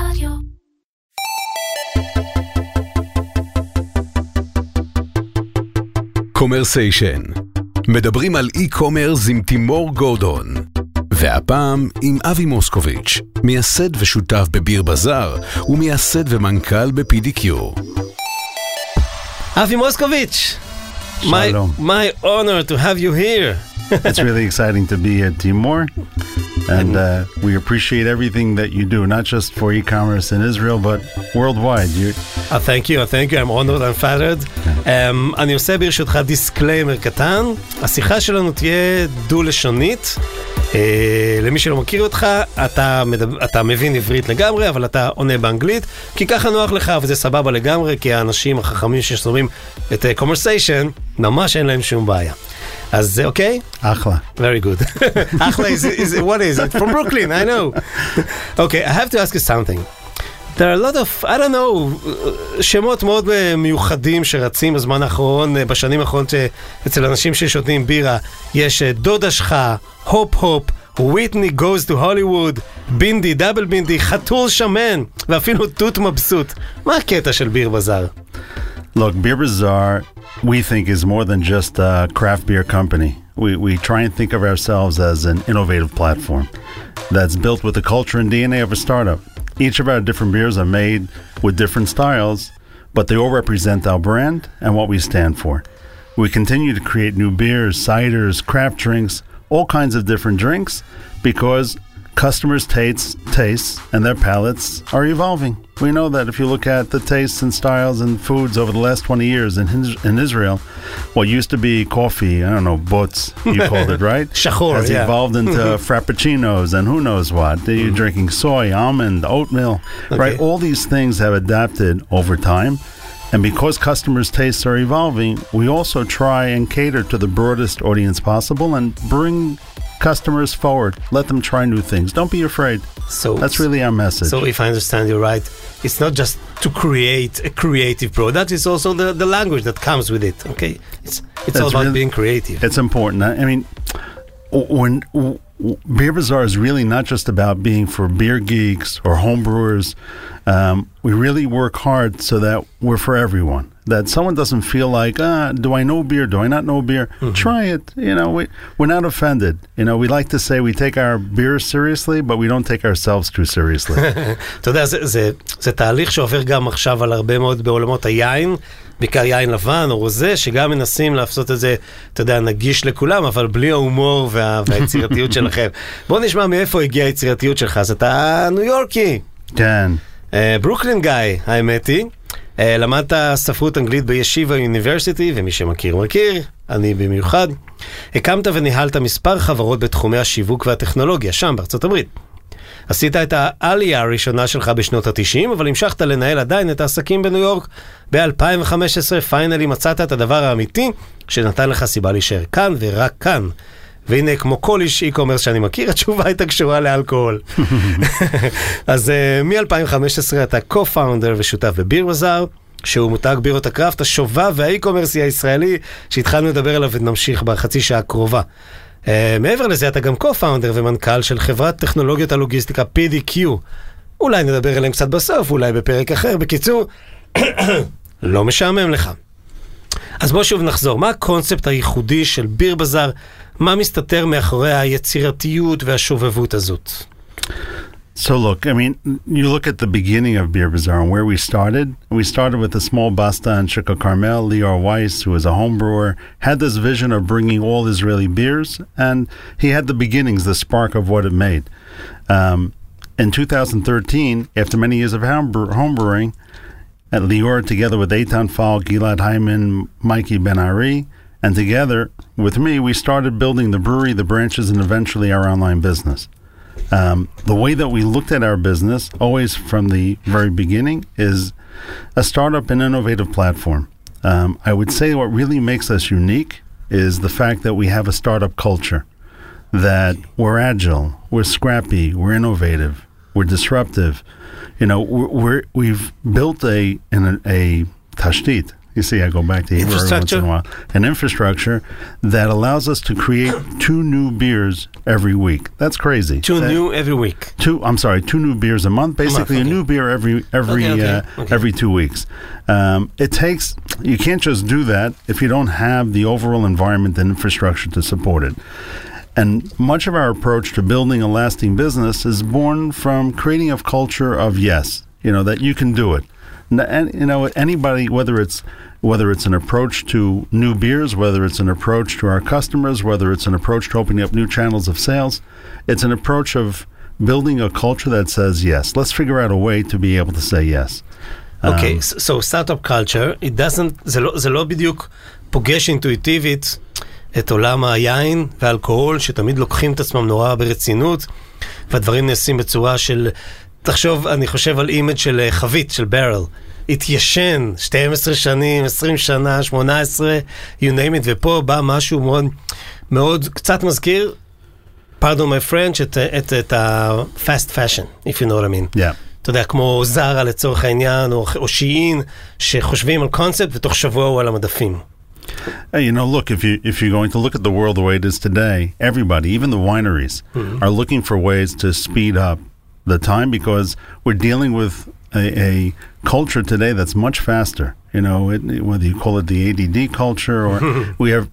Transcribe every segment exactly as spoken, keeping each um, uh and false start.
רדיו. קומרסיישן. מדברים על אי-קומרס עם טימור גורדון. והפעם עם אבי מוסקוביץ', מייסד ושותף בביר בזאר, ומייסד ומנכ"ל ב-פי די קיו. אבי מוסקוביץ'. Shalom. My, my honor to have you here. It's really exciting to be at Timor, and uh, we appreciate everything that you do, not just for e-commerce in Israel, but worldwide. You... Uh, thank you, thank you, I'm honored, I'm flattered. Um, אני עושה ברשותך דיסקליימר קטן, השיחה שלנו תהיה דו-לשונית. למי שלא מכיר אותך, אתה, מדבר, אתה מבין עברית לגמרי, אבל אתה עונה באנגלית, כי ככה נוח לך, וזה סבבה לגמרי, כי האנשים החכמים ששומעים את conversation, ממש אין להם שום בעיה. אז זה אוקיי? אחלה. Very good. אחלה is, is, what is it? From Brooklyn, I know. Okay, I have to ask you something. There are a lot of, I don't know, שמות מאוד מיוחדים שרצים בזמן האחרון, בשנים האחרונות אצל אנשים ששותים בירה, יש דודה שלך, הופ הופ, וויטני גוז טו הוליווד, בינדי, דאבל בינדי, חתול שמן, ואפילו תות מבסוט. מה הקטע של ביר בזאר? Look, Beer Bazaar, we think, is more than just a craft beer company. We we try and think of ourselves as an innovative platform that's built with the culture and D N A of a startup. Each of our different beers are made with different styles, but they all represent our brand and what we stand for. We continue to create new beers, ciders, craft drinks, all kinds of different drinks, because customers' tastes, tastes and their palates are evolving. We know that if you look at the tastes and styles and foods over the last twenty years in in Israel, what used to be coffee, I don't know, butz, you called it, right? Shachor, has yeah. evolved into frappuccinos and who knows what. Mm-hmm. You're drinking soy, almond, oatmeal, okay. right? All these things have adapted over time. And because customers' tastes are evolving, we also try and cater to the broadest audience possible and bring customers forward. Let them try new things. Don't be afraid. So that's really our message. So if I understand you right, it's not just to create a creative product, it's also the, the language that comes with it. Okay? It's it's that's all about really, being creative. It's important. I, I mean, when, when Beer Bazaar is really not just about being for beer geeks or homebrewers. Um, we really work hard so that we're for everyone. That someone doesn't feel like, ah, do I know beer? Do I not know beer? Mm-hmm. Try it. You know, we, we're not offended. You know, we like to say we take our beer seriously, but we don't take ourselves too seriously. אתה יודע, זה, זה, זה תהליך שעובר גם עכשיו על הרבה מאוד בעולמות היין, בעיקר יין לבן או רוזה, שגם מנסים להפסות את זה, אתה יודע, נגיש לכולם, אבל בלי ההומור וה, והיצירתיות שלכם. בוא נשמע מאיפה הגיעה היצירתיות שלך. אז אתה ניו יורקי. כן. ברוקלין גאי, האמת היא. Uh, למדת ספרות אנגלית בישיבה יוניברסיטי, ומי שמכיר מכיר, אני במיוחד. הקמת וניהלת מספר חברות בתחומי השיווק והטכנולוגיה, שם בארצות הברית. עשית את העלייה הראשונה שלך בשנות ה-תשעים, אבל המשכת לנהל עדיין את העסקים בניו יורק. ב-אלפיים וחמש עשרה פיינלי מצאת את הדבר האמיתי שנתן לך סיבה להישאר כאן ורק כאן. והנה, כמו כל איש אי-קומרס שאני מכיר, התשובה הייתה קשורה לאלכוהול. אז מ-אלפיים וחמש עשרה אתה co-founder ושותף בביר בזאר, שהוא מותג בירות הקראפט, השובב והאי-קומרסי הישראלי, שהתחלנו לדבר עליו ונמשיך בחצי שעה הקרובה. מעבר לזה, אתה גם co-founder ומנכ"ל של חברת טכנולוגיות הלוגיסטיקה פי די קיו. אולי נדבר עליהם קצת בסוף, אולי בפרק אחר. בקיצור, לא משעמם לך. אז בוא שוב נחזור. מה הקונספט הייחודי של ביר בזאר? מה מסתתר מאחורי היצירתיות והשובבות הזאת? So look, I mean, you look at the beginning of Beer Bazaar and where we started. We started with a small basta in Chico Carmel. Lior Weiss, who was a home brewer, had this vision of bringing all Israeli beers, and he had the beginnings, the spark of what it made. Um, in two thousand thirteen, after many years of home brewing, at Lior, together with Eitan Fall, Gilad Hyman, Mikey Ben Ari, and together with me, we started building the brewery, the branches, and eventually our online business. Um, the way that we looked at our business, always from the very beginning, is a startup and innovative platform. Um, I would say what really makes us unique is the fact that we have a startup culture, that we're agile, we're scrappy, we're innovative, we're disruptive. You know, we're, we're, we've built a, a, a tashdit. You see, I go back to Hebrew every once in a while. An infrastructure that allows us to create two new beers every week. That's crazy. Two that, new every week. Two. I'm sorry, two new beers a month. Basically, a, month, okay. a new beer every every okay, okay, uh, okay. every two weeks. Um, it takes. You can't just do that if you don't have the overall environment and infrastructure to support it. And much of our approach to building a lasting business is born from creating a culture of yes. You know that you can do it. And you know anybody, whether it's whether it's an approach to new beers, whether it's an approach to our customers, whether it's an approach to opening up new channels of sales, it's an approach of building a culture that says yes. Let's figure out a way to be able to say yes. Okay, um, so startup culture, it doesn't, זה לא, זה לא בדיוק פוגש אינטואיטיבית את עולם היין והאלכוהול, שתמיד לוקחים את עצמם נורא ברצינות, והדברים נעשים בצורה של, תחשוב, אני חושב על אימג' של חבית, של ברל. התיישן, שתים עשרה שנים, עשרים שנה, שמונה עשרה, you name it, ופה בא משהו מאוד, מאוד קצת מזכיר, pardon my French, את ה-fast fashion, if you know what I mean. Yeah. אתה יודע, כמו זרה לצורך העניין, או, או שיעין, שחושבים על קונספט, ותוך שבוע הוא על המדפים. Hey, you know, look, if, you, if you're going to look at the world the way it is today, everybody, even the wineries, mm-hmm. are looking for ways to speed up the time, because we're dealing with a, a culture today that's much faster. You know, it, whether you call it the A D D culture or we have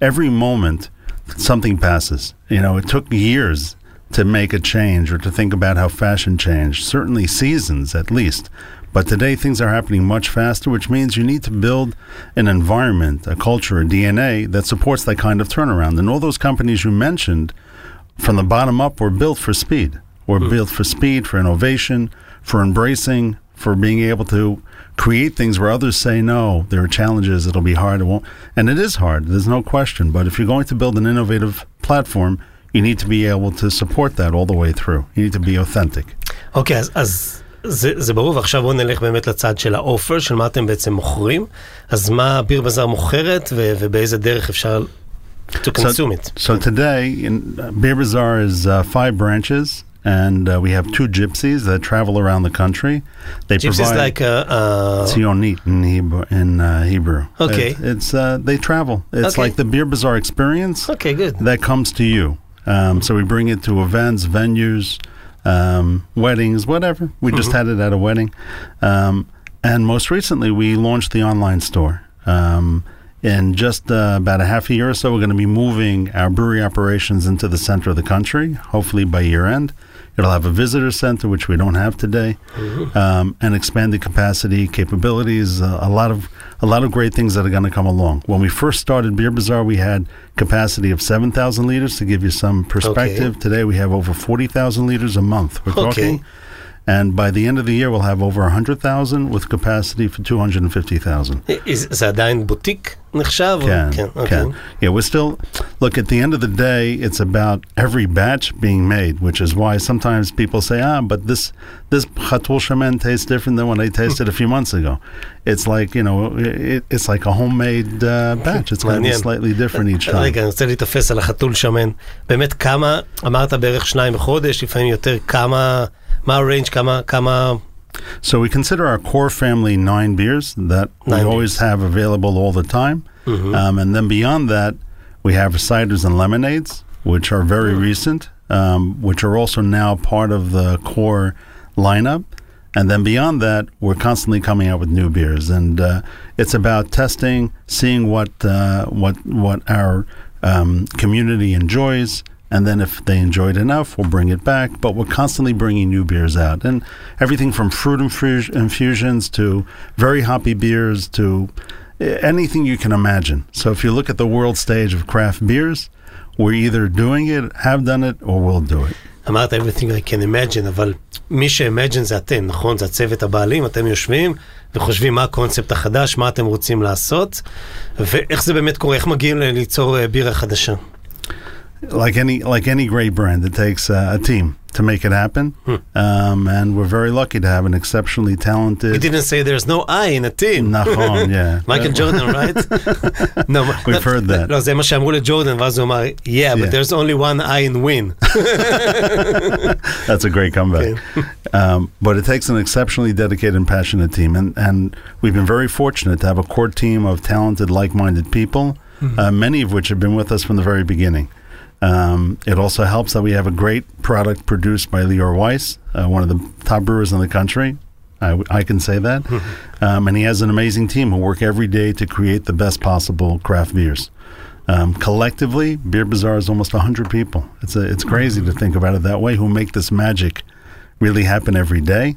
every moment something passes. You know, it took years to make a change or to think about how fashion changed, certainly seasons at least. But today things are happening much faster, which means you need to build an environment, a culture, a D N A that supports that kind of turnaround. And all those companies you mentioned from the bottom up were built for speed. Were mm. built for speed, for innovation, for embracing, for being able to create things where others say no, there are challenges, it'll be hard, it won't. And it is hard, there's no question. But if you're going to build an innovative platform, you need to be able to support that all the way through. You need to be authentic. Okay, as... as זה, זה ברור, ועכשיו בואו נלך באמת לצד של האופר, של מה אתם בעצם מוכרים. אז מה ביר בזאר מוכרת, ו- ובאיזה דרך אפשר to consume it? So today, in, uh, Beer Bazaar is uh, five branches, and uh, we have two gypsies that travel around the country. They gypsies provide like a... Uh, Tzionit in Hebrew. In, uh, Hebrew. Okay. It, it's, uh, they travel. It's okay. Like the Beer Bazaar experience. Okay, good. That comes to you. Um, so we bring it to events, venues, Um, weddings, whatever. We mm-hmm. just had it at a wedding. Um, and most recently, we launched the online store. Um, in just uh, about a half a year or so, we're going to be moving our brewery operations into the center of the country, hopefully by year end. It'll have a visitor center, which we don't have today, mm-hmm. um, and expanded capacity, capabilities, uh, a lot of a lot of great things that are going to come along. When we first started Beer Bazaar, we had capacity of seven thousand liters, to give you some perspective. Okay. Today we have over forty thousand liters a month. We're okay. talking. And by the end of the year, we'll have over one hundred thousand with capacity for two hundred fifty thousand. Is that in boutique? Can, can, okay. can. Yeah, we're still, look, at the end of the day, it's about every batch being made, which is why sometimes people say, ah, but this this Chatul Shaman tastes different than when I tasted a few months ago. It's like, you know, it, it's like a homemade uh, batch. It's going to be slightly different each time. רגע, אני רוצה להתאפס על החתול שמן. באמת כמה, אמרת בערך שניים בחודש, לפעמים יותר כמה... My range, kama, kama. So we consider our core family nine beers that nine we beers. always have available all the time. Mm-hmm. Um, and then beyond that, we have ciders and lemonades, which are very mm-hmm. recent, um, which are also now part of the core lineup. And then beyond that, we're constantly coming out with new beers. And uh, it's about testing, seeing what uh, what, what our um, community enjoys. And then if they enjoy it enough, we'll bring it back. But we're constantly bringing new beers out. And everything from fruit infus- infusions to very hoppy beers to anything you can imagine. So if you look at the world stage of craft beers, we're either doing it, have done it, or will do it. אמרת everything I can imagine, אבל מי ש-imagine זה אתם, נכון? זה הצוות הבעלים, אתם יושבים וחושבים מה הקונספט החדש, מה אתם רוצים לעשות, ואיך זה באמת קורה, איך מגיעים ליצור בירה חדשה. like any like any great brand, it takes uh, a team to make it happen. Hmm. Um, and we're very lucky to have an exceptionally talented... You didn't say there's no I in a team. נכון, yeah. Michael Jordan, right? no, We've that, heard that. לא, זה מה שאמרו לג'ורדן, ואז הוא אמר, yeah, but there's only one I in win. That's a great comeback. Okay. Um, but it takes an exceptionally dedicated and passionate team. And, and we've been very fortunate to have a core team of talented, like-minded people, mm-hmm. uh, many of which have been with us from the very beginning. Um, it also helps that we have a great product produced by Lior Weiss, uh, one of the top brewers in the country. I, I can say that. Mm-hmm. Um, and he has an amazing team who work every day to create the best possible craft beers. Um, collectively, Beer Bazaar is almost one hundred people. It's a, it's crazy mm-hmm. to think about it that way, who make this magic really happen every day.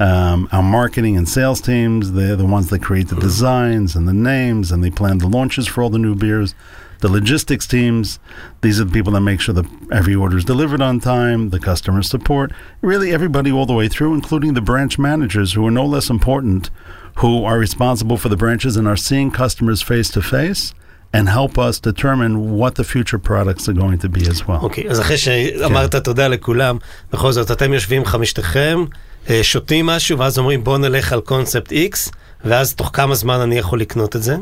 Um, our marketing and sales teams, they're the ones that create the mm-hmm. designs and the names, and they plan the launches for all the new beers. The logistics teams, these are the people that make sure that every order is delivered on time, the customer support, really everybody all the way through, including the branch managers who are no less important, who are responsible for the branches and are seeing customers face to face and help us determine what the future products are going to be as well. Okay, אז אחרי שאמרת תודה לכולם, בכל זאת אתם יושבים חמשתכם, שותים משהו ואז אומרים בוא נלך על קונספט X, ואז תוך כמה זמן אני יכול לקנות את זה?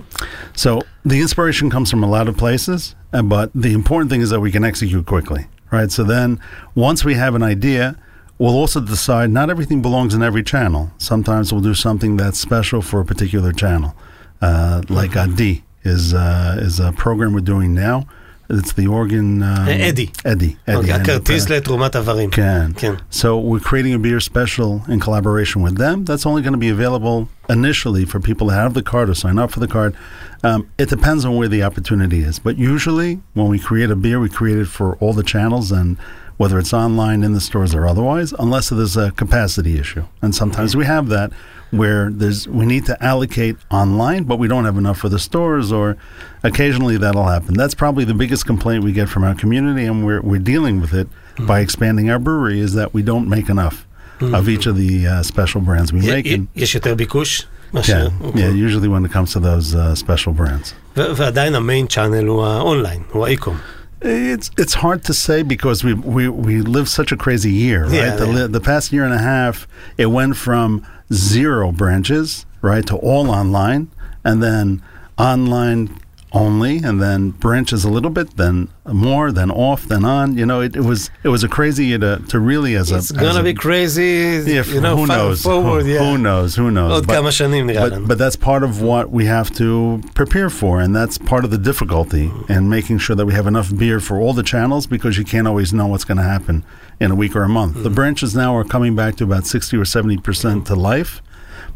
So, the inspiration comes from a lot of places, but the important thing is that we can execute quickly, right? So then, once we have an idea, we'll also decide not everything belongs in every channel. Sometimes we'll do something that's special for a particular channel. Uh, like Adi is, uh, is a program we're doing now. It's the organ... Um, Eddie. Eddie. Eddie. הכרטיס לתרומת איברים. כן. כן. So we're creating a beer special in collaboration with them. That's only going to be available initially for people that have the card or sign up for the card. Um, it depends on where the opportunity is. But usually when we create a beer, we create it for all the channels, and whether it's online, in the stores, or otherwise, unless there's a capacity issue. And sometimes we have that where there's we need to allocate online, but we don't have enough for the stores, or occasionally that'll happen. That's probably the biggest complaint we get from our community, and we're we're dealing with it mm-hmm. by expanding our brewery, is that we don't make enough mm-hmm. of each of the uh, special brands we y- make. Y- יש יותר ביקוש? Yeah, okay. yeah, usually when it comes to those uh, special brands. ועדיין המיין צ'אנל הוא האונליין, הוא האיקום. It's it's hard to say because we we we lived such a crazy year, right? Yeah, the yeah. the past year and a half, it went from zero branches, right, to all online, and then online only, and then branches a little bit, then more, then off, then on. You know, it, it was it was a crazy year to, to really as it's a... It's going to be crazy, yeah, you know, who knows, forward, who, yeah. who knows, who knows. But, but, but that's part of what we have to prepare for, and that's part of the difficulty in making sure that we have enough beer for all the channels, because you can't always know what's going to happen in a week or a month. Mm-hmm. The branches now are coming back to about sixty or seventy percent mm-hmm. to life,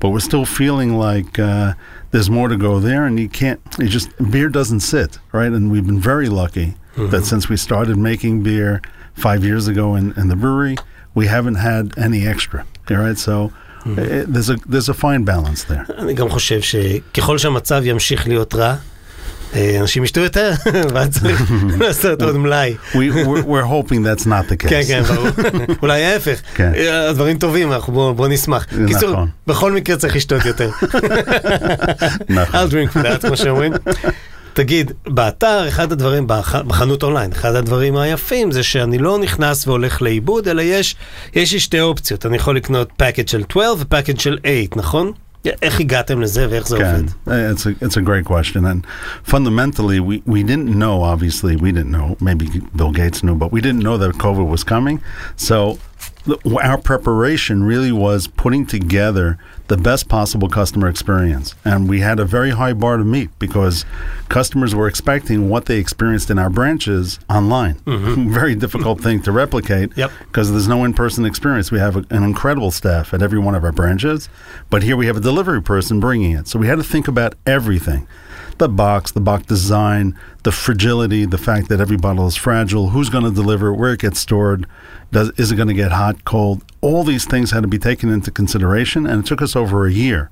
but we're still feeling like... Uh, there's more to go there, and you can't, you just, beer doesn't sit, right? And we've been very lucky mm-hmm. that since we started making beer five years ago in, in the brewery, we haven't had any extra, all right? So mm-hmm. it, there's a there's a fine balance there. אני גם חושב שככל שהמצב ימשיך להיות רע, אנשים ישתו יותר, ואז צריך לעשות עוד מלאי. We're hoping that's not the case. כן, כן, ברור. אולי ההפך. הדברים טובים, בואו נשמח. קיצור, בכל מקרה צריך לשתות יותר. נכון. I'll drink for that, כמו שאומרים. תגיד, באתר, אחד הדברים, בחנות אונליין, אחד הדברים היפים זה שאני לא נכנס והולך לאיבוד, אלא יש לי שתי אופציות. אני יכול לקנות פאקט של twelve ופאקט של eight, נכון? איך הגעתם לזה ואיך זה עובד? It's a, it's a great question. And fundamentally, we, we didn't know, obviously, we didn't know, maybe Bill Gates knew, but we didn't know that COVID was coming. So our preparation really was putting together the best possible customer experience. And we had a very high bar to meet because customers were expecting what they experienced in our branches online. Mm-hmm. Very difficult thing to replicate because yep. there's no in-person experience. We have a, an incredible staff at every one of our branches, but here we have a delivery person bringing it. So we had to think about everything. The box, the box design, the fragility, the fact that every bottle is fragile, who's going to deliver, where it gets stored, does, is it going to get hot, cold? All these things had to be taken into consideration, and it took us over a year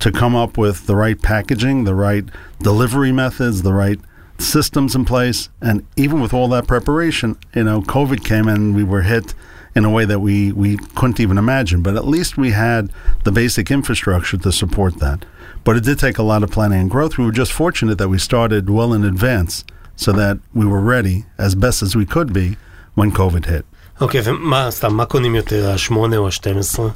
to come up with the right packaging, the right delivery methods, the right systems in place. And even with all that preparation, you know, COVID came and we were hit in a way that we, we couldn't even imagine. But at least we had the basic infrastructure to support that. But it did take a lot of planning and growth. We were just fortunate that we started well in advance. so that we were ready as best as we could be when COVID hit. Okay, ומה, סתם, מה קונים יותר, השמונה או השתים עשרה?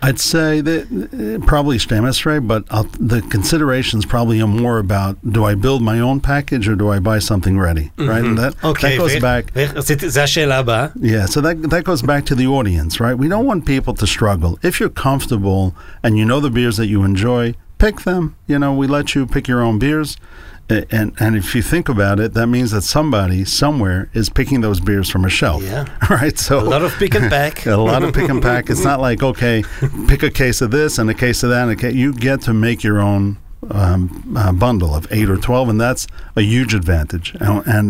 I'd say that probably Stamestre, but I'll, the considerations probably are more about, do I build my own package or do I buy something ready, mm-hmm. right? And that, okay, that goes ve- back... Ve- yeah, so that, that goes back to the audience, right? We don't want people to struggle. If you're comfortable and you know the beers that you enjoy, pick them. You know, we let you pick your own beers. And and if you think about it, that means that somebody somewhere is picking those beers from a shelf. Yeah. Right? So a lot of pick and pack. a lot of pick and pack. It's not like, okay, pick a case of this and a case of that. And a case. You get to make your own um, uh, bundle of eight or twelve, and that's a huge advantage. And, and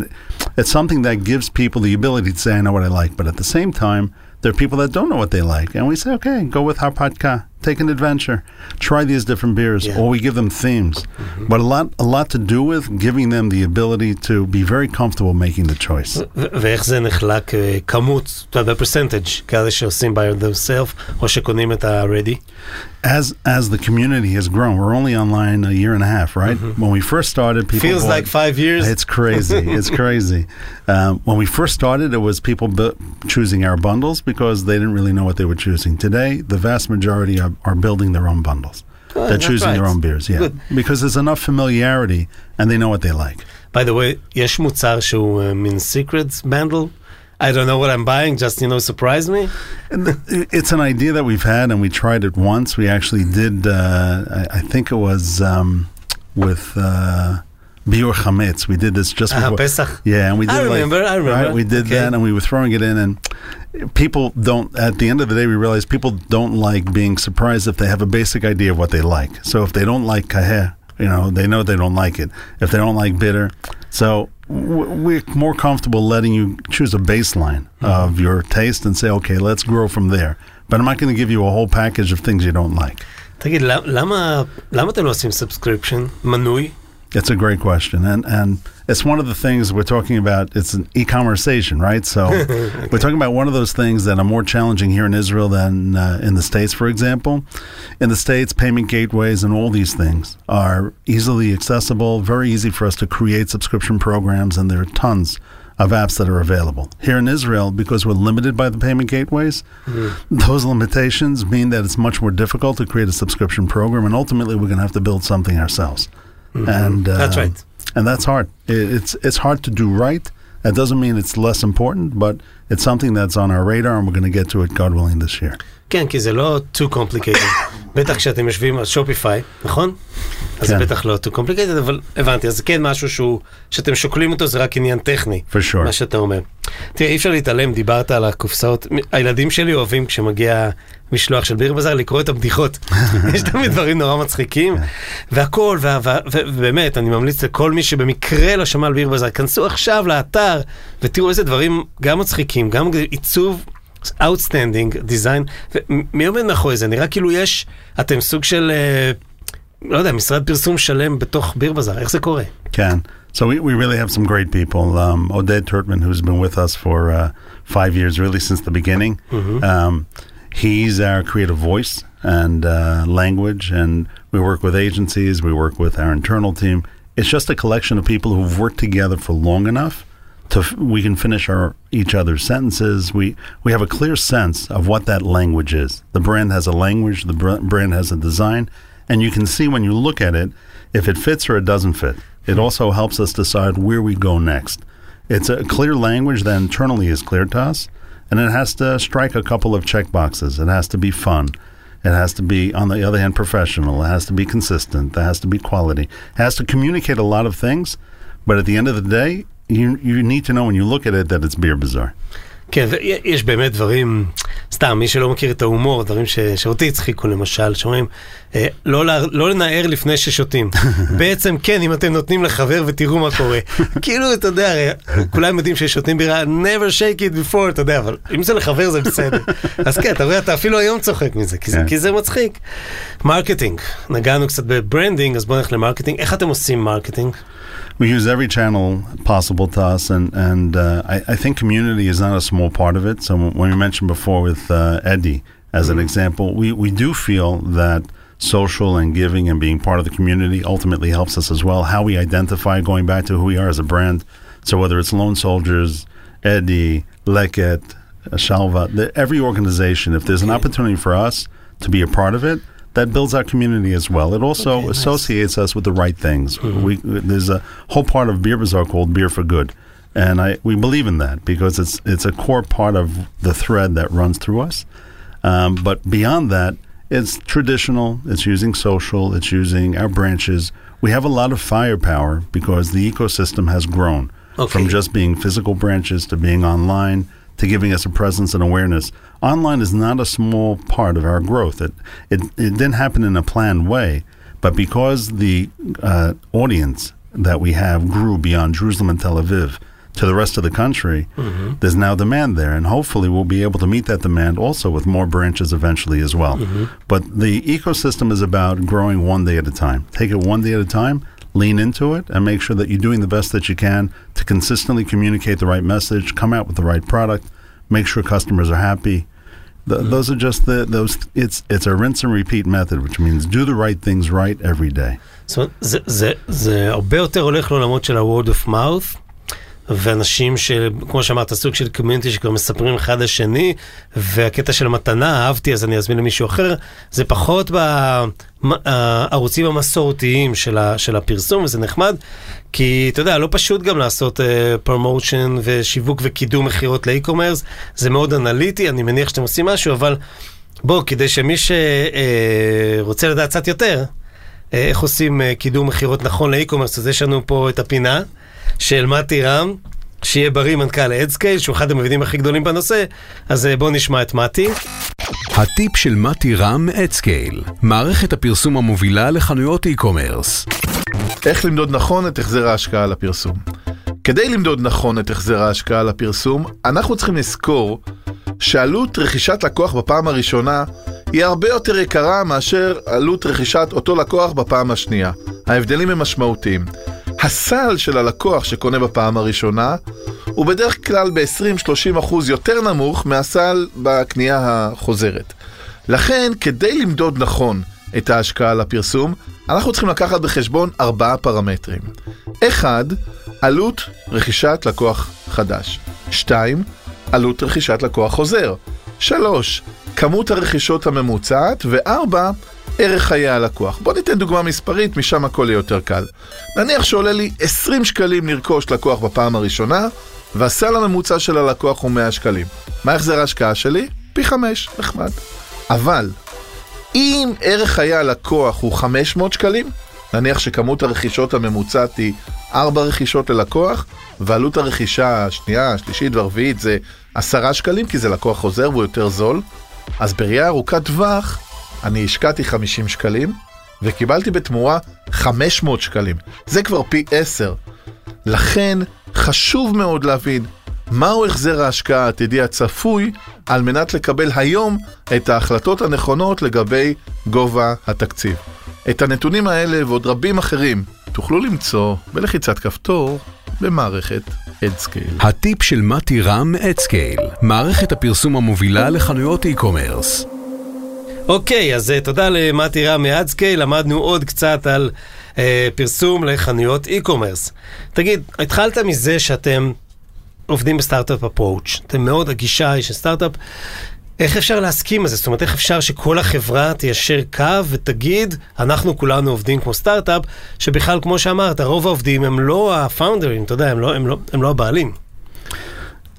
it's something that gives people the ability to say, I know what I like. But at the same time, there are people that don't know what they like. And we say, okay, go with Harpatka. Take an adventure. Try these different beers. Yeah. Or we give them themes. Mm-hmm. But a lot a lot to do with giving them the ability to be very comfortable making the choice. ואיך זה נחלק כמות, the percentage, כאלה שעושים by themselves, או שקונים את ה-ready? As as the community has grown, we're only online a year and a half, right? Mm-hmm. When we first started, people feels bought, like five years. It's crazy. It's crazy. Um, when we first started, it was people bu- choosing our bundles because they didn't really know what they were choosing. Today, the vast majority are, are building their own bundles. Oh, They're choosing right. their own beers, yeah, Good. Because there's enough familiarity and they know what they like. By the way, יש מוצר שהוא מין secret bundle. I don't know what I'm buying, just, you know, surprise me. It's an idea that we've had, and we tried it once. We actually did, uh, I, I think it was um, with uh, Biur Chametz. We did this just before. Ah, Pesach. Yeah, and we did I remember, like, I remember. Right, we did okay. that, and we were throwing it in, and people don't, at the end of the day, we realized people don't like being surprised if they have a basic idea of what they like. So if they don't like kaheh, you know, they know they don't like it. If they don't like bitter, so... We're more comfortable letting you choose a baseline mm-hmm. of your taste and say, okay, let's grow from there. But I'm not going to give you a whole package of things you don't like. תגיד, למה למה אתם לא עושים subscription, מנוי? It's a great question. And and it's one of the things we're talking about. It's an e-commerceation, right? So okay. we're talking about one of those things that are more challenging here in Israel than uh, in the States, for example. In the States, payment gateways and all these things are easily accessible, very easy for us to create subscription programs, and there are tons of apps that are available. Here in Israel, because we're limited by the payment gateways, mm-hmm. those limitations mean that it's much more difficult to create a subscription program, and ultimately we're going to have to build something ourselves. Mm-hmm. And uh, that's right, and that's hard. It, it's it's hard to do right. That doesn't mean it's less important, but it's something that's on our radar, and we're going to get to it, God willing, this year. כן, כי זה לא too complicated. בטח כשאתם יושבים על שופיפיי, נכון? אז בטח לא too complicated, אבל הבנתי. אז כן משהו שהוא, שאתם שוקלים אותו, זה רק עניין טכני. For sure. מה שאתה אומר. תראה, אי אפשר להתעלם, דיברת על הקופסאות. הילדים שלי אוהבים כשמגיע משלוח של ביר בזאר לקרוא את הבדיחות. יש תמיד דברים נורא מצחיקים. והכל, ובאמת, אני ממליץ לכל מי שבמקרה לא שמע על ביר בזאר, כנסו עכשיו לאתר ותראו איזה דברים גם מצחיקים, גם עיצוב outstanding design. מי עומד מאחורי זה? נראה כאילו יש, אתם סוג של, לא יודע, משרד פרסום שלם בתוך ביר בזאר. איך זה קורה? כן. So we, we really have some great people. Um, Oded Turtman, who's been with us for uh, five years, really since the beginning. Mm-hmm. Um, he's our creative voice and uh, language, and we work with agencies, we work with our internal team. It's just a collection of people who've worked together for long enough to f- we can finish our each other's sentences. We we have a clear sense of what that language is. The brand has a language, the br- brand has a design, and you can see when you look at it if it fits or it doesn't fit. It also helps us decide where we go next. It's a clear language that internally is clear to us, and it has to strike a couple of check boxes. It has to be fun. It has to be, on the other hand, professional. It has to be consistent. It has to be quality. It has to communicate a lot of things, but at the end of the day, you you need to know when you look at it that it's beer bazaar. כן, יש באמת דברים, סתם, מי שלא מכיר את ההומור, דברים שאותי הצחיקו למשל, שאומרים, לא לנער לפני ששותים. בעצם כן, אם אתם נותנים לחבר ותראו מה קורה. כאילו, אתה יודע, כולם יודעים ששותים בירה, never shake it before, אתה יודע, אבל אם זה לחבר זה בסדר. אז כן, אתה רואה, אתה אפילו היום צוחק מזה, כי זה מצחיק. מרקטינג, נגענו קצת בברנדינג, אז בוא נלך למרקטינג. איך אתם עושים מרקטינג? We use every channel possible to us, and, and uh, I, I think community is not a small part of it. So when we mentioned before with uh, Eddie, as mm-hmm. an example, we, we do feel that social and giving and being part of the community ultimately helps us as well. How we identify, going back to who we are as a brand, So whether it's Lone Soldiers, Eddie, Leket, Shalva, the, every organization, if there's okay. an opportunity for us to be a part of it, that builds our community as well. It also okay, associates nice. us with the right things. Mm-hmm. We, there's a whole part of Beer Bazaar called Beer for Good. And I we believe in that because it's it's a core part of the thread that runs through us. Um, but beyond that, it's traditional, it's using social, it's using our branches. We have a lot of firepower because the ecosystem has grown okay. from just being physical branches to being online to giving us a presence and awareness. Online is not a small part of our growth. It it, it didn't happen in a planned way, but because the uh, audience that we have grew beyond Jerusalem and Tel Aviv to the rest of the country, mm-hmm. there's now demand there, and hopefully we'll be able to meet that demand also with more branches eventually as well. Mm-hmm. But the ecosystem is about growing one day at a time. Take it one day at a time, lean into it, and make sure that you're doing the best that you can to consistently communicate the right message, come out with the right product, make sure customers are happy. The, mm-hmm. Those are just the those. It's it's a rinse and repeat method, which means do the right things right every day. So זה זה זה הרבה יותר הולך לעולמות של ה-word of mouth. ואנשים שכמו שאמרת, סוג של קומיונטי שכבר מספרים אחד לשני, והקטע של המתנה, אהבתי, אז אני אזמין למישהו אחר, זה פחות בערוצים המסורתיים של הפרסום, וזה נחמד, כי אתה יודע, לא פשוט גם לעשות פרומושן ושיווק וקידום מחירות לאי-קומרס, זה מאוד אנליטי, אני מניח שאתם עושים משהו, אבל בוא, כדי שמי שרוצה לדעת קצת יותר, איך עושים קידום מחירות נכון לאי-קומרס, אז יש לנו פה את הפינה, של מתי רם, שיהיה בריא מנכ"ל אדסקייל, שהוא אחד המבינים הכי גדולים בנושא, אז בואו נשמע את מתי. הטיפ של מתי רם אדסקייל, מערכת הפרסום המובילה לחנויות אי-קומרס. איך למדוד נכון את החזר ההשקעה לפרסום? כדי למדוד נכון את החזר ההשקעה לפרסום, אנחנו צריכים לזכור שעלות רכישת לקוח בפעם הראשונה היא הרבה יותר יקרה מאשר עלות רכישת אותו לקוח בפעם השנייה. ההבדלים הם משמעותיים. הסל של הלקוח שקונה בפעם הראשונה הוא בדרך כלל ב-עשרים עד שלושים אחוז יותר נמוך מהסל בקנייה החוזרת. לכן, כדי למדוד נכון את ההשקעה לפרסום, אנחנו צריכים לקחת בחשבון ארבעה פרמטרים. אחד, עלות רכישת לקוח חדש. שתיים, עלות רכישת לקוח חוזר. שלוש, כמות הרכישות הממוצעת. וארבע, ערך חיי הלקוח. בוא ניתן דוגמה מספרית, משם הכל יהיה יותר קל. נניח שעולה לי עשרים שקלים לרכוש לקוח בפעם הראשונה, והסל הממוצע של הלקוח הוא מאה שקלים. מה החזר ההשקעה שלי? פי חמש, נחמד. אבל, אם ערך חיי הלקוח הוא חמש מאות שקלים, נניח שכמות הרכישות הממוצעת היא ארבע רכישות ללקוח, ועלות הרכישה השנייה, השלישית והרביעית זה עשרה שקלים, כי זה לקוח חוזר והוא יותר זול, אז בראייה ארוכת טווח, אני השקעתי חמישים שקלים, וקיבלתי בתמורה חמש מאות שקלים. זה כבר פי עשר. לכן, חשוב מאוד להבין מהו החזר ההשקעה העתידי הצפוי, על מנת לקבל היום את ההחלטות הנכונות לגבי גובה התקציב. את הנתונים האלה ועוד רבים אחרים תוכלו למצוא בלחיצת כפתור במערכת אדסקייל. הטיפ של מתי רם אדסקייל, מערכת הפרסום המובילה לחנויות אי-קומרס. אוקיי, אז תודה למתי רם מאדסקייל, למדנו עוד קצת על אה, פרסום לחנויות אי-קומרס. תגיד, התחלת מזה שאתם עובדים בסטארט-אפ אפרוץ', אתם מאוד, הגישה היא של סטארט-אפ, איך אפשר להסכים על זה? זאת אומרת, איך אפשר שכל החברה תיישר קו ותגיד, אנחנו כולנו עובדים כמו סטארט-אפ, שבכלל, כמו שאמרת, הרוב העובדים הם לא הפאונדרים, אתה יודע, הם לא, הם לא, הם לא הבעלים.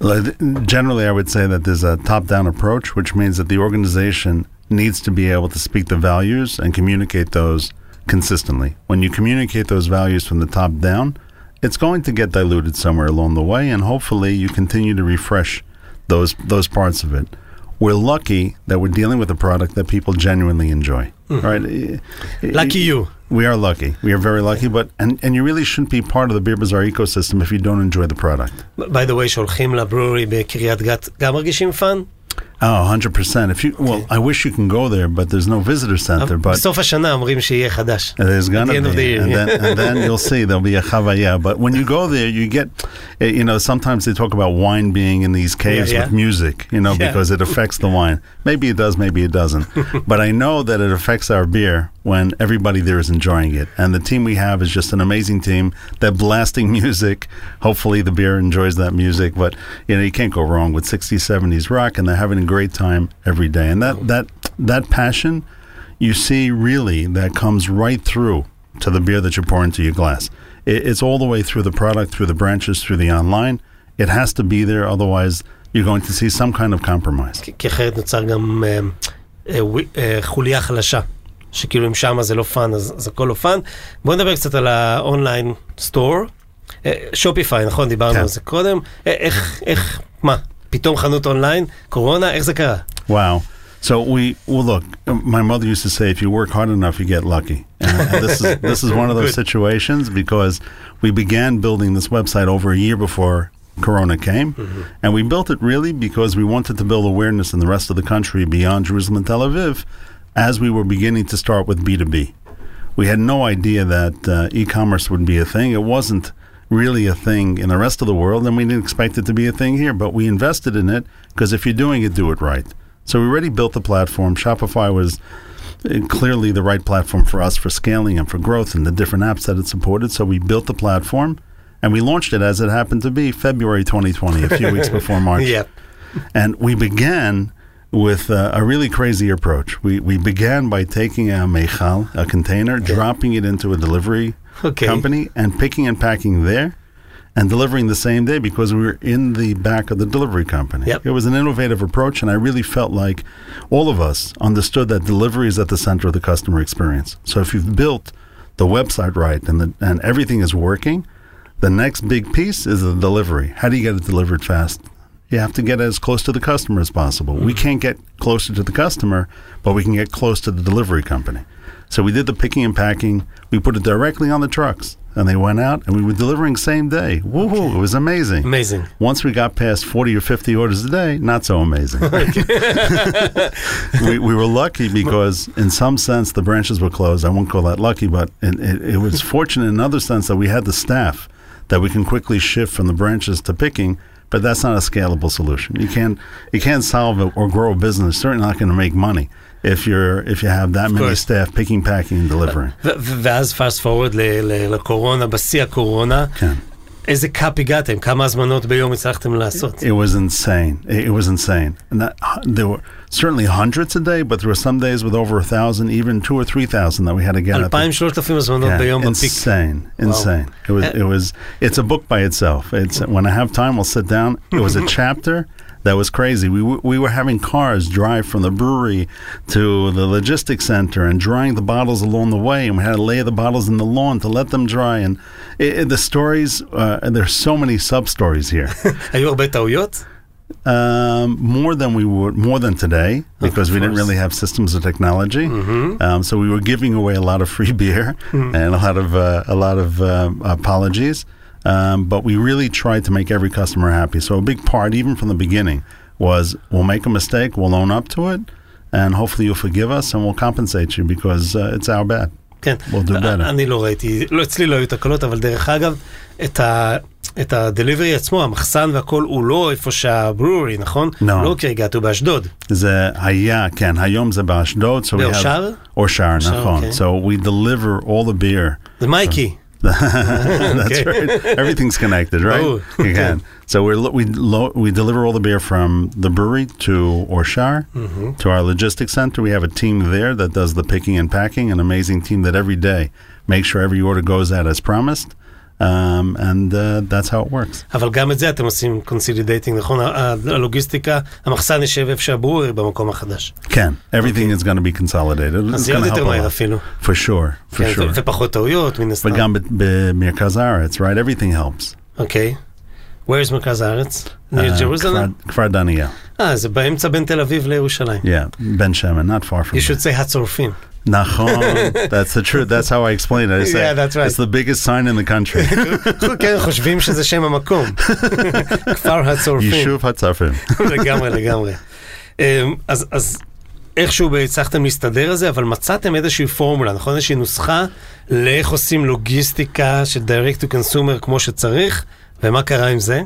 Generally, I would say that there's a top-down approach, which means that the organization needs to be able to speak the values and communicate those consistently. When you communicate those values from the top down, it's going to get diluted somewhere along the way, and hopefully you continue to refresh those those parts of it. We're lucky that we're dealing with a product that people genuinely enjoy. Mm. Right? Lucky you. We are lucky. We are very lucky, but and, and you really shouldn't be part of the Beer Bazaar ecosystem if you don't enjoy the product. By the way, שולחים לברורי בקריית גת, גם מרגישים פאן? Oh, one hundred percent. If you okay. well, I wish you can go there, but there's no visitor center. But בסוף השנה אומרים שיהיה חדש. There's gonna be, the and, then, and then you'll see there'll be a chavaya. But when you go there, you get, you know, sometimes they talk about wine being in these caves yeah, yeah. with music, you know, yeah. because it affects the wine. Maybe it does, maybe it doesn't. But I know that it affects our beer when everybody there is enjoying it. And the team we have is just an amazing team. They're blasting music. Hopefully the beer enjoys that music. But, you know, you can't go wrong with sixties, seventies rock, and they're having a great time every day. And that that that passion, you see, really, that comes right through to the beer that you pour into your glass. It, it's all the way through the product, through the branches, through the online. It has to be there, otherwise you're going to see some kind of compromise. כי אחרת נוצר גם חוליה חלשה. שכאילו אם שמה זה לא פאן, אז זה הכל לא פאן. בואו נדבר קצת על האונליין סטור. שופיפיי, נכון? דיברנו על זה קודם. איך, איך, מה? פתאום חנות אונליין? קורונה? איך זה קרה? וואו. So we, well, look, my mother used to say, if you work hard enough, you get lucky. And this is this is one of those situations, because we began building this website over a year before Corona came. Mm-hmm. And we built it really because we wanted to build awareness in the rest of the country beyond Jerusalem and Tel Aviv, as we were beginning to start with B two B. We had no idea that uh, e-commerce would be a thing. It wasn't really a thing in the rest of the world, and we didn't expect it to be a thing here, but we invested in it, because if you're doing it, do it right. So we already built the platform. Shopify was clearly the right platform for us for scaling and for growth and the different apps that it supported. So we built the platform, and we launched it, as it happened to be, February twenty twenty, a few weeks before March. Yep. And we began with uh, a really crazy approach. We we began by taking a meichal, a container, okay, dropping it into a delivery okay. company, and picking and packing there, and delivering the same day, because we were in the back of the delivery company. Yep. It was an innovative approach, and I really felt like all of us understood that delivery is at the center of the customer experience. So if you've built the website right and the, and everything is working, the next big piece is the delivery. How do you get it delivered fast? You have to get as close to the customer as possible. Mm-hmm. We can't get closer to the customer, but we can get close to the delivery company. So we did the picking and packing. We put it directly on the trucks, and they went out, and we were delivering same day. Woohoo! Okay. It was amazing. Amazing. Once we got past forty or fifty orders a day, not so amazing. we, we were lucky, because in some sense the branches were closed. I won't call that lucky, but it, it, it was fortunate in another sense that we had the staff that we can quickly shift from the branches to picking, but that's not a scalable solution. You can't you can't solve it or grow a business. Certainly not going to make money if you're if you have that many staff picking, packing, and delivering. ואז fast forward לקורונה, בשיא הקורונה. כן. איזה קאפ הגעתם? כמה הזמנות ביום הצלחתם לעשות? It was insane. It was insane. And that, there were certainly hundreds a day, but there were some days with over a thousand, even two or three thousand that we had to get. two thousand, three thousand הזמנות ביום. Insane. Insane. Wow. It was. It was. It's a book by itself. It's when I have time, I'll sit down. It was a chapter. That was crazy. We w- we were having cars drive from the brewery to the logistics center and drying the bottles along the way, and we had to lay the bottles in the lawn to let them dry. And it, it, the stories, uh, and there's so many sub-stories here. Are you about Taoyot? Um, more than we would, more than today, because we didn't really have systems or technology. Mm-hmm. Um, so we were giving away a lot of free beer mm-hmm. and a lot of uh, a lot of uh, apologies. Um, but we really tried to make every customer happy. So a big part, even from the beginning, was we'll make a mistake, we'll own up to it, and hopefully you'll forgive us, and we'll compensate you, because uh, it's our bad. כן. We'll do better. אני לא ראיתי, לא אצלי לא היו את הקלות, אבל דרך אגב, את ה... את הדליברי עצמו, המחסן והכל, הוא לא איפה שהברורי, נכון? No. לא כרגעת, הוא באשדוד. זה היה, כן, היום זה באשדוד. So באו שער? או שער, נכון. Okay. So we deliver all the beer. זה מייקי. That's right. Everything's connected, right? Oh, okay. Again. So we lo- we lo- we deliver all the beer from the brewery to Orshar, mm-hmm. to our logistics center. We have a team there that does the picking and packing, an amazing team that every day makes sure every order goes out as promised. Um, and uh, that's how it works. אבל גם את זה אתם עושים consolidating, נכון? הלוגיסטיקה, המחסן ישב איפה שהברור במקום החדש. כן, everything is going to be consolidated. אז יהיה יותר מהר אפילו. For sure, for sure. ופחות טעויות, מן הסתם. וגם במרכז הארץ, right? Everything helps. אוקיי. Where is מרכז הארץ? Near Jerusalem? כפר דניאל. אה, זה באמצע בין תל אביב לירושלים. Yeah, בן שמן, not far from it. You should say הצורפים. Nachon, that's the truth. That's how I explain it. I say, yeah, that's right. It's the biggest sign in the country. כן, חושבים שזה שם המקום. כפר הצורפים. יישוב הצורפים. לגמרי, לגמרי. אז, אז איכשהו הצלחתם להסתדר על זה, אבל מצאתם איזושהי פורמולה, נכון? איזושהי נוסחה לאיך עושים לוגיסטיקה של direct to consumer כמו שצריך, ומה קרה עם זה?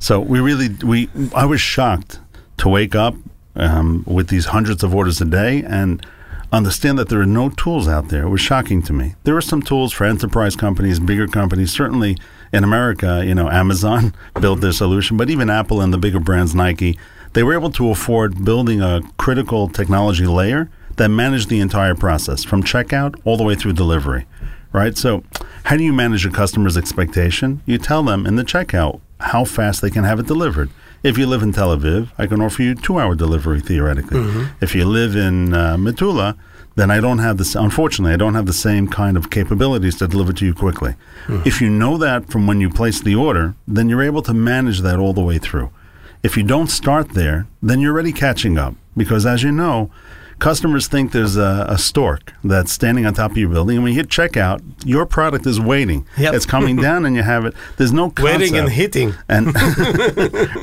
So we really, we, I was shocked to wake up um, with these hundreds of orders a day, and understand that there are no tools out there was shocking to me. There are some tools for enterprise companies, bigger companies. Certainly in America, you know, Amazon built their solution, but even Apple and the bigger brands, Nike, they were able to afford building a critical technology layer that managed the entire process from checkout all the way through delivery, right? So how do you manage your customer's expectation? You tell them in the checkout how fast they can have it delivered. If you live in Tel Aviv, I can offer you two-hour delivery, theoretically. Mm-hmm. If you live in uh, Metula, then I don't have this, unfortunately, I don't have the same kind of capabilities to deliver to you quickly. Mm-hmm. If you know that from when you place the order, then you're able to manage that all the way through. If you don't start there, then you're already catching up. Because as you know, customers think there's a, a stork that's standing on top of your building, and when you hit checkout, your product is waiting. Yep. It's coming down, and you have it. There's no concept. Waiting and hitting. And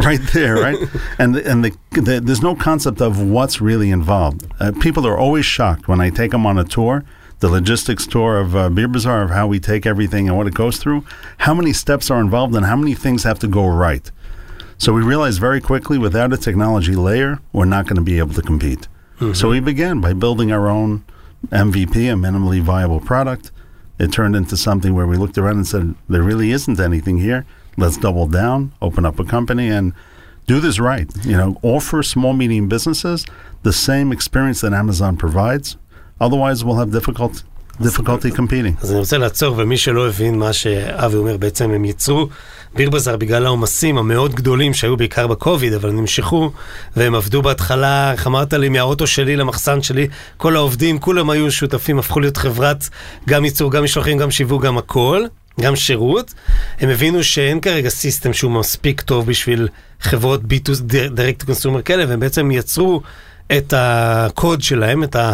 right there, right? And and the, the, there's no concept of what's really involved. Uh, people are always shocked when I take them on a tour, the logistics tour of uh, Beer Bazaar, of how we take everything and what it goes through, how many steps are involved and how many things have to go right. So we realized very quickly, without a technology layer, we're not going to be able to compete. Mm-hmm. So we began by building our own M V P, a minimally viable product. It turned into something where we looked around and said, there really isn't anything here. Let's double down, open up a company, and do this right. You know, offer small, medium businesses the same experience that Amazon provides. Otherwise, we'll have difficult, difficulty competing. אז אני רוצה לעצור, ומי שלא הבין מה שאבי אומר, בעצם הם יצרו ביר בזאר בגלל העומסים המאוד גדולים שהיו בעיקר בקוביד, אבל נמשכו, והם עבדו בהתחלה, איך אמרת לי, מהאוטו שלי למחסן שלי, כל העובדים, כולם היו שותפים, הפכו להיות חברת גם ייצור, גם משלוחים, גם שיווק, גם הכל, גם שירות. הם הבינו שאין כרגע סיסטם שהוא מספיק טוב בשביל חברות B two C, direct to consumer כאלה, והם בעצם יצרו את הקוד שלהם, את ה...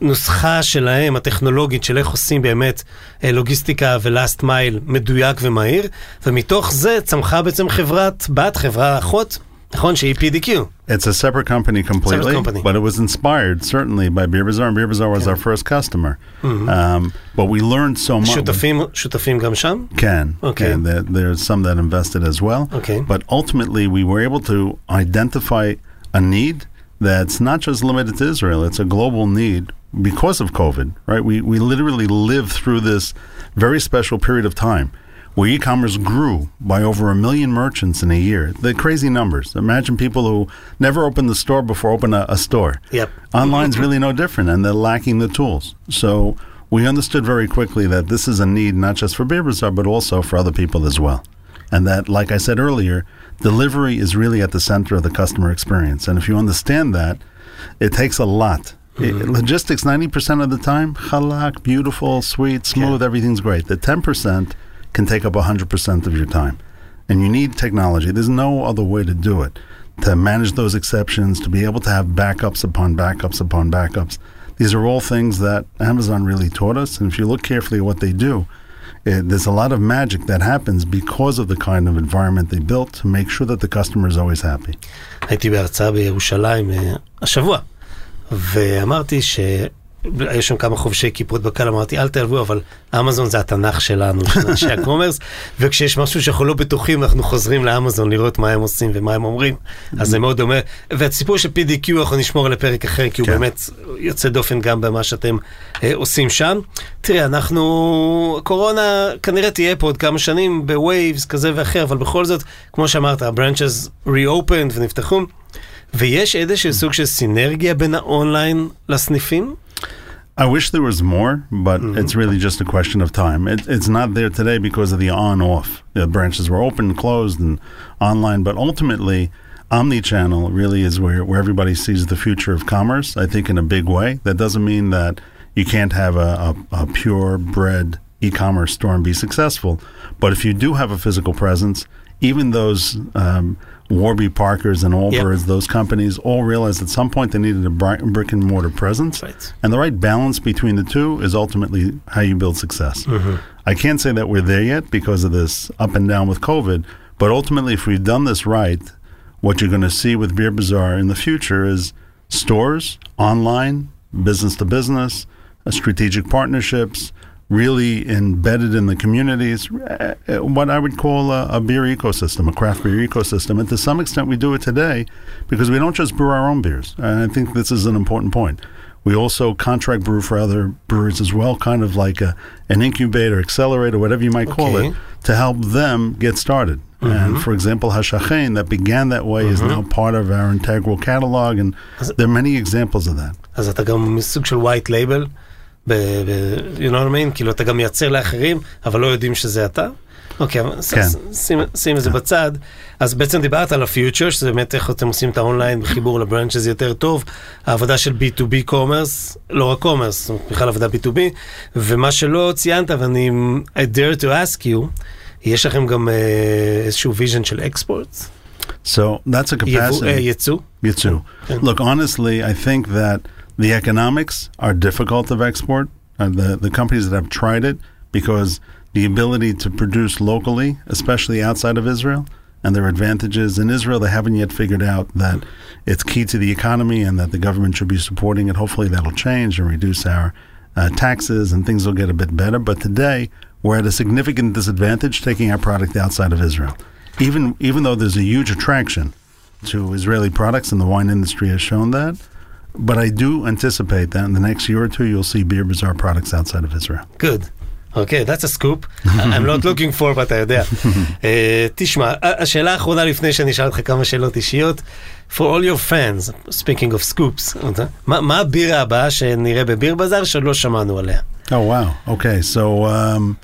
נוסחה שלהם, הטכנולוגית, של איך עושים באמת לוגיסטיקה ולאסט מייל מדויק ומהיר, ומתוך זה צמחה בעצם חברת בת, חברה אחות, נכון, שהיא P D Q. It's a separate company completely, separate company. But it was inspired certainly by Beer Bazaar, and Beer Bazaar was כן. our first customer. Mm-hmm. Um, but we learned so much. שותפים, שותפים גם שם? כן. Okay. And there, there's some that invested as well. Okay. But ultimately we were able to identify a need that's not just limited to Israel, it's a global need because of COVID, right? We we literally lived through this very special period of time where e-commerce grew by over a million merchants in a year. They're crazy numbers. Imagine people who never opened the store before opened a, a store. Yep. Online's really no different, and they're lacking the tools. So we understood very quickly that this is a need not just for Beer Bazaar, but also for other people as well. And that, like I said earlier, delivery is really at the center of the customer experience. And if you understand that, it takes a lot. Mm-hmm. It, logistics, ninety percent of the time, halak, beautiful, sweet, smooth, yeah. everything's great. The ten percent can take up one hundred percent of your time. And you need technology. There's no other way to do it, to manage those exceptions, to be able to have backups upon backups upon backups. These are all things that Amazon really taught us. And if you look carefully at what they do, It, there's a lot of magic that happens because of the kind of environment they built to make sure that the customer is always happy. הייתי בהרצאה בירושלים השבוע, ואמרתי ש... היו שם כמה חובשי כיפות בקהל, אמרתי, אל תעלבו, אבל אמזון זה התנ"ך שלנו, של אנשי הקומרס, וכשיש משהו שאנחנו לא בטוחים, אנחנו חוזרים לאמזון לראות מה הם עושים ומה הם אומרים, אז זה מאוד דומה. והסיפור של P D Q אנחנו נשמור על הפרק אחר, כי הוא באמת יוצא דופן גם במה שאתם עושים שם. תראה, אנחנו... קורונה כנראה תהיה פה עוד כמה שנים בווייבס כזה ואחר, אבל בכל זאת, כמו שאמרת, הברנצ'ס ריאופנד ונפתחו, ויש איזשהו סוג של סינרגיה בין האונליין לסניפים? I wish there was more, but mm-hmm. it's really just a question of time. It, it's not there today because of the on-off. The branches were open, closed, and online. But ultimately, omni-channel really is where, where everybody sees the future of commerce, I think, in a big way. That doesn't mean that you can't have a, a, a pure-bred e-commerce store and be successful. But if you do have a physical presence, even those um, Warby Parkers and Allbirds, yep. those companies all realized at some point they needed a brick and mortar presence. Right. And the right balance between the two is ultimately how you build success. Mm-hmm. I can't say that we're there yet because of this up and down with COVID, but ultimately if we've done this right, what you're going to see with Beer Bazaar in the future is stores, online, business to business, strategic partnerships, really embedded in the communities, what I would call a, a beer ecosystem, a craft beer ecosystem. And to some extent, we do it today because we don't just brew our own beers. And I think this is an important point. We also contract brew for other brewers as well, kind of like a, an incubator, accelerator, whatever you might call okay. it, to help them get started. Mm-hmm. And for example, Hashachen, that began that way, mm-hmm. is now part of our integral catalog, and אז, there are many examples of that. אז אתה גם מסוג של white label, ב, ב, you know what I mean? כאילו אתה גם מייצר לאחרים, אבל לא יודעים שזה אתה. אוקיי, שים את זה בצד. אז בעצם דיברת על הפיוטשר, שזה באמת איך אתם עושים את האונליין בחיבור לברנץ' שזה יותר טוב, העבודה של בי טו בי קומרס, לא רק קומרס, בכלל עבודה בי טו בי, ומה שלא ציינת, ואני I dare to ask you, יש לכם גם איזשהו ויז'ן של אקספורט? So that's a capacity. יצוא? יצוא. Look, honestly, I think that the economics are difficult of export, the, the companies that have tried it, because the ability to produce locally, especially outside of Israel, and their advantages. In Israel, they haven't yet figured out that it's key to the economy and that the government should be supporting it. Hopefully that'll change and reduce our uh, taxes and things will get a bit better. But today, we're at a significant disadvantage taking our product outside of Israel. Even even though there's a huge attraction to Israeli products, and the wine industry has shown that, but I do anticipate that in the next year or two, you'll see Beer Bazaar products outside of Israel. Good. אוקיי, okay, that's a scoop. I'm not looking for, but אתה יודע. uh, תשמע, השאלה האחרונה לפני שאני אשאל אותך כמה שאלות אישיות. For all your fans, speaking of scoops, מה, מה הבירה הבאה שנראה בביר בזאר שלא שמענו עליה? Oh, wow. Okay, so um,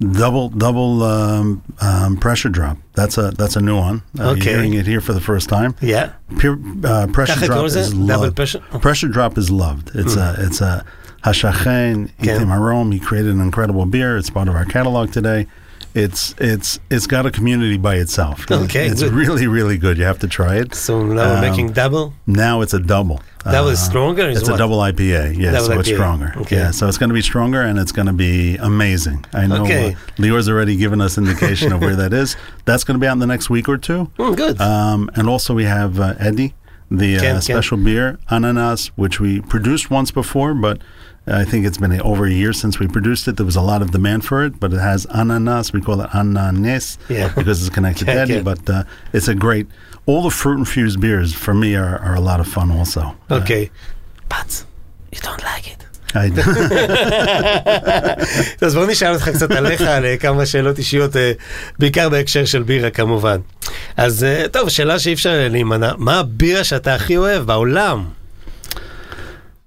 double, double um, um, pressure drop. That's a, that's a new one. Uh, okay. You're hearing it here for the first time. Yeah. Pure, uh, pressure drop is loved. Pressure? Pressure drop is loved. It's mm. a, it's a, Hashachen, Itamar Rom, he created an incredible beer. It's part of our catalog today. It's it's it's got a community by itself. Okay, it's good. really really good. You have to try it. So now um, we're making double. Now it's a double. Double uh, is stronger. It's what? A double I P A. Yeah, double so I P A. It's stronger. Okay. Yeah, so it's going to be stronger and it's going to be amazing. I know. Okay. Uh, Lior's already given us indication of where that is. That's going to be out in the next week or two. Mm, good. Um, and also we have uh, Eddie, the can, uh, special can. beer Ananas, which we produced once before, but I think it's been over a year since we produced it. There was a lot of demand for it, but it has ananas. We call it ananes yeah. because it's connected to Eddie, but uh, it's a great... All the fruit-infused beers, for me, are, are a lot of fun also. Okay. Uh, but you don't like it. I do. אז בואו נשאל אותך קצת עליך, על כמה שאלות אישיות, בעיקר בהקשר של בירה, כמובן. אז טוב, שאלה שאי אפשר להימנע. מה הבירה שאתה הכי אוהב בעולם?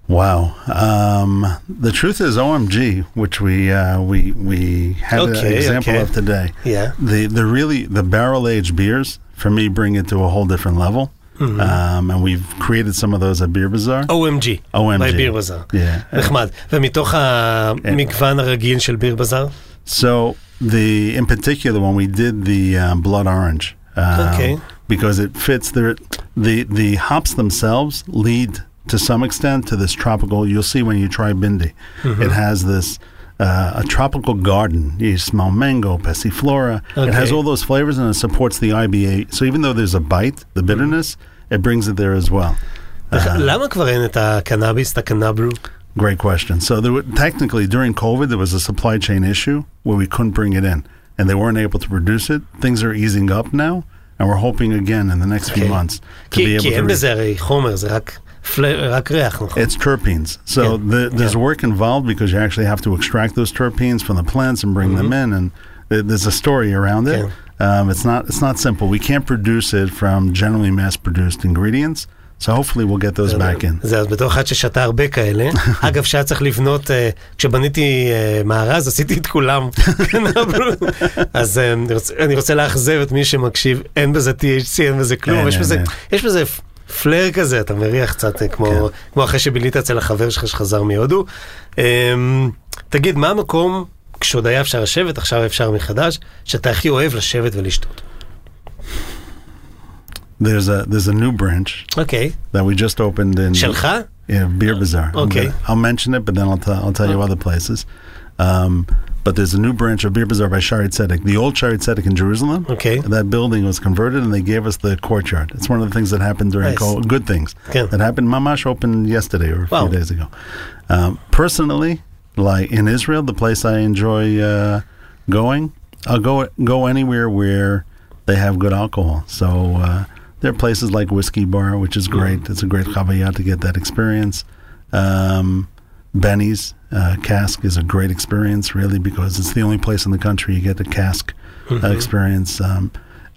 Wow. Um, the truth is O M G, which we uh, we we had okay, an example okay. of today. Yeah. The the really the barrel aged beers for me bring it to a whole different level. Mm-hmm. Um, and we've created some of those at Beer Bazaar. O M G. O M G. By Beer Bazaar. Yeah. נחמד. ומתוך המגוון הרגיל של Beer Bazaar? So the in particular when we did the um, blood orange. Um, okay. Because it fits the the the hops themselves lead to some extent, to this tropical, you'll see when you try Bindi. Mm-hmm. It has this, uh, a tropical garden. You smell mango, passiflora. Okay. It has all those flavors and it supports the I B A. So even though there's a bite, the bitterness, mm-hmm. it brings it there as well. למה כבר אין את הקנאביס, את הקנאברו? Great question. So there were, technically, during COVID, there was a supply chain issue where we couldn't bring it in and they weren't able to produce it. Things are easing up now and we're hoping again in the next okay. few months to כי, be able כי to... כי אין בזה הרי חומר, זה רק... It's terpenes. So yeah. the, there's yeah. work involved because you actually have to extract those terpenes from the plants and bring mm-hmm. them in, and th- there's a story around it. Yeah. Um, it's not it's not simple. We can't produce it from generally mass-produced ingredients, so hopefully we'll get those back in. זה בתור אחד ששתה הרבה כאלה. אגב, שהיה צריך לבנות, כשבניתי מארז, עשיתי את כולם. אז אני רוצה להחזב את מי שמקשיב. אין בזה T H C, אין בזה כלום. יש בזה... פלר כזה, אתה מריח קצת כמו, כן. כמו אחרי שבילית אצל החבר שלך שחזר מהודו. Um, תגיד, מה המקום, כשעוד היה אפשר לשבת, עכשיו אפשר מחדש, שאתה הכי אוהב לשבת ולשתות? There's a, there's a new branch okay. that we just opened in... שלך? Yeah, Beer Bazaar. Okay. Gonna, I'll mention it, but then I'll, t- I'll tell you okay. other places. Um, but there's a new branch of Beer Bazaar by Shaare Zedek, the old Shaare Zedek in Jerusalem. Okay. That building was converted and they gave us the courtyard. It's one of the things that happened during nice. COVID. Good things. Okay. That happened, Mamash opened yesterday or a wow. few days ago. Um, personally, like in Israel, the place I enjoy uh, going, I'll go go anywhere where they have good alcohol. So uh, there are places like Whiskey Bar, which is great. Mm. It's a great chavaya to get that experience. Um, Benny's uh, Cask is a great experience, really, because it's the only place in the country you get the cask mm-hmm. uh, experience. Um,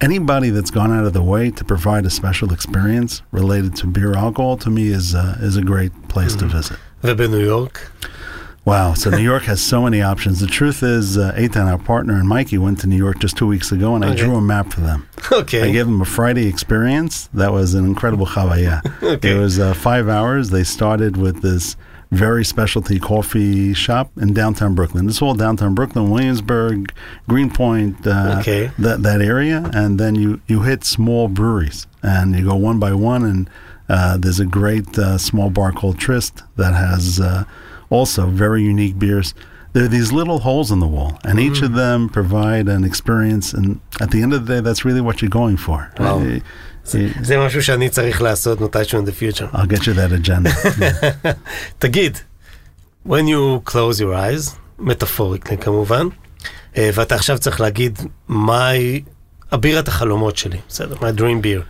anybody that's gone out of the way to provide a special experience related to beer alcohol, to me, is uh, is a great place mm-hmm. to visit. Have you been to New York? Wow, so New York has so many options. The truth is, uh, Eitan, our partner, and Mikey went to New York just two weeks ago, and okay. I drew a map for them. Okay. I gave them a Friday experience. That was an incredible chavaya. Okay. It was uh, five hours. They started with this very specialty coffee shop in downtown Brooklyn. This whole downtown Brooklyn, Williamsburg, Greenpoint, uh, okay. that that area, and then you, you hit small breweries, and you go one by one, and uh, there's a great uh, small bar called Tryst that has... Uh, Also, very unique beers. There are these little holes in the wall, and mm-hmm. each of them provide an experience, and at the end of the day, that's really what you're going for. Wow. Uh, זה משהו שאני צריך לעשות מתישהו in the future. I'll get you that agenda. Yeah. תגיד, when you close your eyes, metaphorically כמובן, uh, ואתה עכשיו צריך להגיד, my, הבירת החלומות שלי, my dream beer,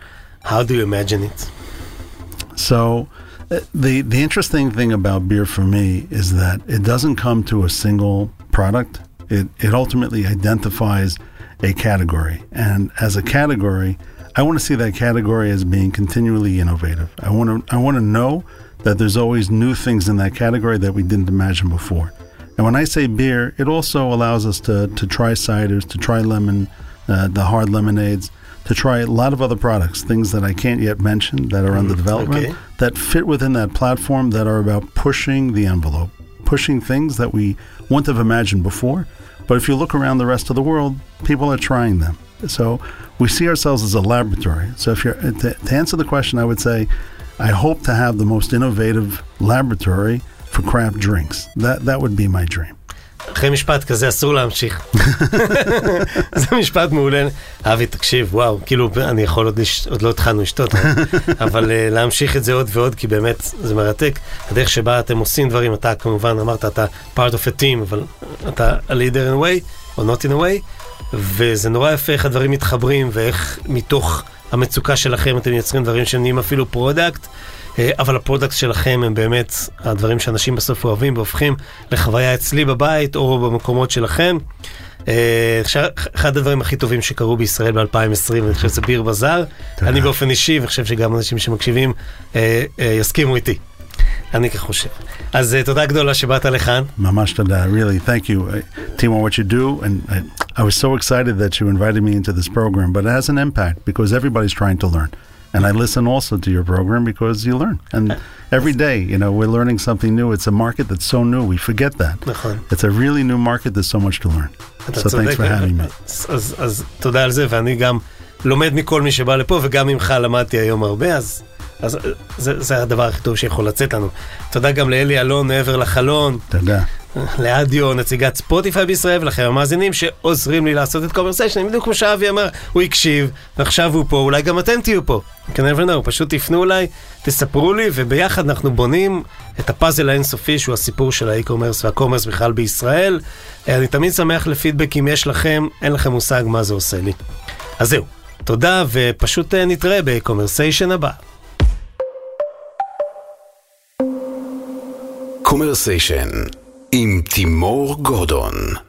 how do you imagine it? So... The the interesting thing about beer for me is that it doesn't come to a single product. It it ultimately identifies a category. And as a category, I want to see that category as being continually innovative. I want to I want to know that there's always new things in that category that we didn't imagine before. And when I say beer, it also allows us to, to try ciders, to try lemon, uh, the hard lemonades, to try a lot of other products, things that I can't yet mention that are mm, under development, okay. that fit within that platform, that are about pushing the envelope, pushing things that we wouldn't have imagined before. But if you look around the rest of the world, people are trying them. So we see ourselves as a laboratory. So if you're to, to answer the question, I would say, I hope to have the most innovative laboratory for craft drinks. That that would be my dream. אחרי משפט כזה אסור להמשיך. זה משפט מעולה. אבי, תקשיב, וואו, כאילו אני יכול, עוד, לש... עוד לא התחלנו לשתות, אבל uh, להמשיך את זה עוד ועוד, כי באמת זה מרתק. הדרך שבה אתם עושים דברים, אתה כמובן אמרת, אתה part of a team, אבל אתה a leader in a way, or not in a way, וזה נורא יפה איך הדברים מתחברים, ואיך מתוך המצוקה שלכם אתם יוצרים דברים שהם נהיים אפילו פרודקט, אבל הפרודקט שלכם הם באמת הדברים שאנשים בסוף אוהבים והופכים לחוויה אצלי בבית או במקומות שלכם. אחד הדברים הכי טובים שקרו בישראל ב-אלפיים ועשרים, אני חושב שזה ביר בזאר. אני באופן אישי, וחושב שגם אנשים שמקשיבים יסכימו איתי. אני כך חושב. אז תודה גדולה שבאת לכאן. ממש תודה, really, thank you. Timor, what you do, and I, I was so excited that you invited me into this program, but it has an impact because everybody's trying to learn. And I listen also to your program because you learn. And every day, you know, we're learning something new. It's a market that's so new. We forget that. נכון. It's a really new market. There's so much to learn. So thanks for having me. אז, אז תודה על זה, ואני גם לומד מכל מי שבא לפה, וגם ממך למדתי היום הרבה, אז, אז זה, זה הדבר הכי טוב שיכול לצאת לנו. תודה גם לאלי אלון, מעבר לחלון. תודה. לאדיו, נציגת ספוטיפיי בישראל, ולכם המאזינים שעוזרים לי לעשות את קונברסיישן. בדיוק כמו שאבי אמר, הוא הקשיב, ועכשיו הוא פה, אולי גם אתם תהיו פה. פשוט תפנו אליי, תספרו לי, וביחד אנחנו בונים את הפאזל האינסופי, שהוא הסיפור של האי-קומרס והקומרס בכלל בישראל. אני תמיד שמח לפידבק אם יש לכם, אין לכם מושג מה זה עושה לי. אז זהו, תודה, ופשוט נתראה בקונברסיישן הבא. קונברסיישן עם תימור גורדון.